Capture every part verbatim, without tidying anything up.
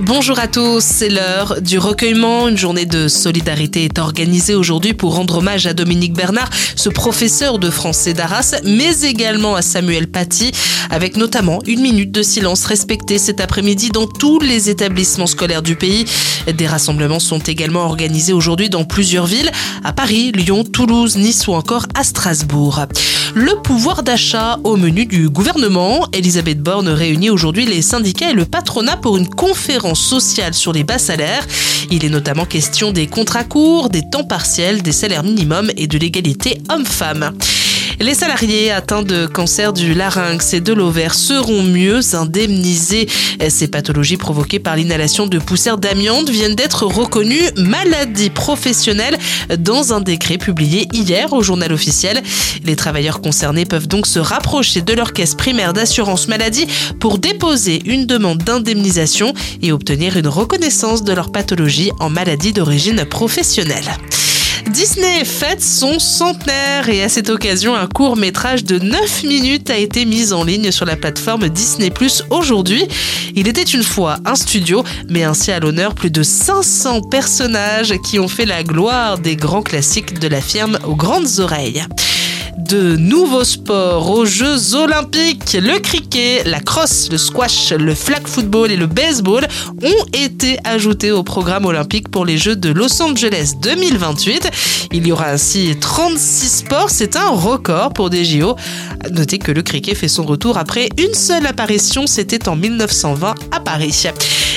Bonjour à tous, c'est l'heure du recueillement. Une journée de solidarité est organisée aujourd'hui pour rendre hommage à Dominique Bernard, ce professeur de français d'Arras, mais également à Samuel Paty, avec notamment une minute de silence respectée cet après-midi dans tous les établissements scolaires du pays. Des rassemblements sont également organisés aujourd'hui dans plusieurs villes, à Paris, Lyon, Toulouse, Nice ou encore à Strasbourg. Le pouvoir d'achat au menu du gouvernement. Elisabeth Borne réunit aujourd'hui les syndicats et le patronat pour une conférence sociale sur les bas salaires. Il est notamment question des contrats courts, des temps partiels, des salaires minimums et de l'égalité hommes-femmes. Les salariés atteints de cancer du larynx et de l'ovaire seront mieux indemnisés. Ces pathologies provoquées par l'inhalation de poussière d'amiante viennent d'être reconnues maladies professionnelles dans un décret publié hier au journal officiel. Les travailleurs concernés peuvent donc se rapprocher de leur caisse primaire d'assurance maladie pour déposer une demande d'indemnisation et obtenir une reconnaissance de leur pathologie en maladie d'origine professionnelle. Disney fête son centenaire et à cette occasion, un court-métrage de neuf minutes a été mis en ligne sur la plateforme Disney plus aujourd'hui. Il était une fois un studio, mais ainsi à l'honneur plus de cinq cents personnages qui ont fait la gloire des grands classiques de la firme aux grandes oreilles. De nouveaux sports aux Jeux Olympiques. Le cricket, la crosse, le squash, le flag football et le baseball ont été ajoutés au programme olympique pour les Jeux de Los Angeles deux mille vingt-huit. Il y aura ainsi trente-six sports, c'est un record pour des J O. Notez que le cricket fait son retour après une seule apparition, c'était en mille neuf cent vingt à Paris.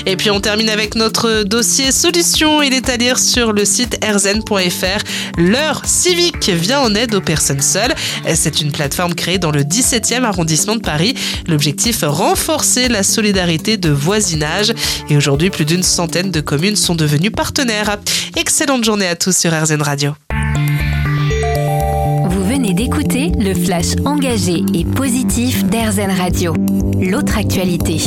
Et puis on termine avec notre dossier solution. Il est à lire sur le site r z n point f r. L'heure civique vient en aide aux personnes seules. C'est une plateforme créée dans le dix-septième arrondissement de Paris. L'objectif, renforcer la solidarité de voisinage. Et aujourd'hui, plus d'une centaine de communes sont devenues partenaires. Excellente journée à tous sur AirZen Radio. Vous venez d'écouter le flash engagé et positif d'AirZen Radio. L'autre actualité.